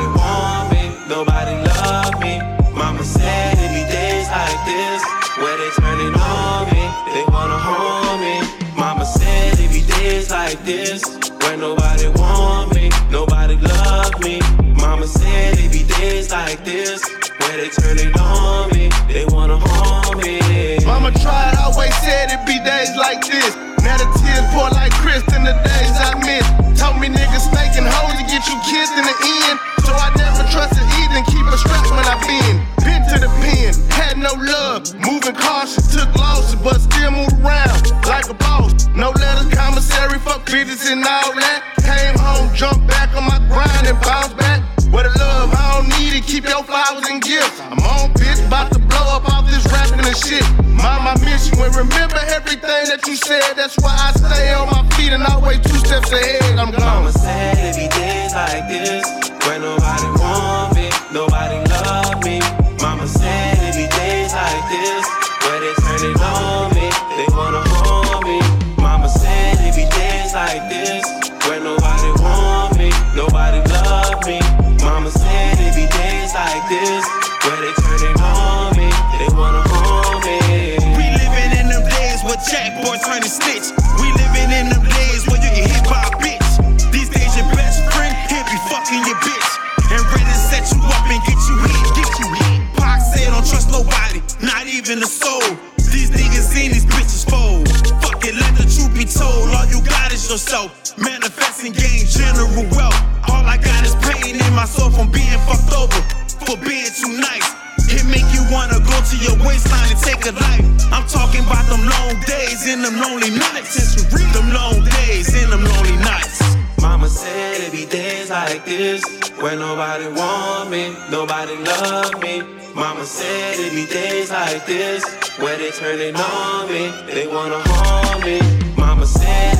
nobody want me, nobody love me. Mama said it be days like this where they turning on me, they wanna harm me. Mama said it be days like this where nobody want me, nobody love me. Mama said it be days like this where they turning on me, they wanna harm me. Mama tried, always said it be days like this. Now the tears pour like Chris in the days I miss. Told me niggas snaking hoes to get you kissed in the end. So I never trusted either, keep a stretch when I been to the pen, had no love, moving cautious, took losses, but still move around like a boss. No letters, commissary, fuck bitches and all that. Came home, jumped back on my grind and bounced back. With a love I don't need it, keep your flowers and gifts. I'm on bitch, bout to blow up all this rapping and shit. Mama, I miss you and remember everything that you said. That's why I stay on my feet and always two steps ahead, I'm gone. Mama said it be days like this where nobody want me, nobody love me. Mama said it be days like this where they turning on me, they wanna harm me. Mama said it be days like this where nobody want me, nobody love me. Mama said it be days like this where they turning on me, they wanna harm me. We living in them days where jack boys turn to snitch. We living in them days where you get hit by a bitch. These days your best friend can't be fucking your bitch, and ready to set you up and get you hit. Pac said don't trust nobody, not even a soul. These niggas seen these bitches fold. Fuck it, let the truth be told. All you got is yourself. Manifesting gain general wealth. All I got is pain in my soul from being fucked over, for being too nice. It make you wanna go to your waistline and take a life. I'm talking about them long days and them lonely nights. Them long days and them lonely nights. Mama said it be days like this where nobody want me, nobody love me. Mama said it be days like this where they turning on me, they wanna harm me. Mama said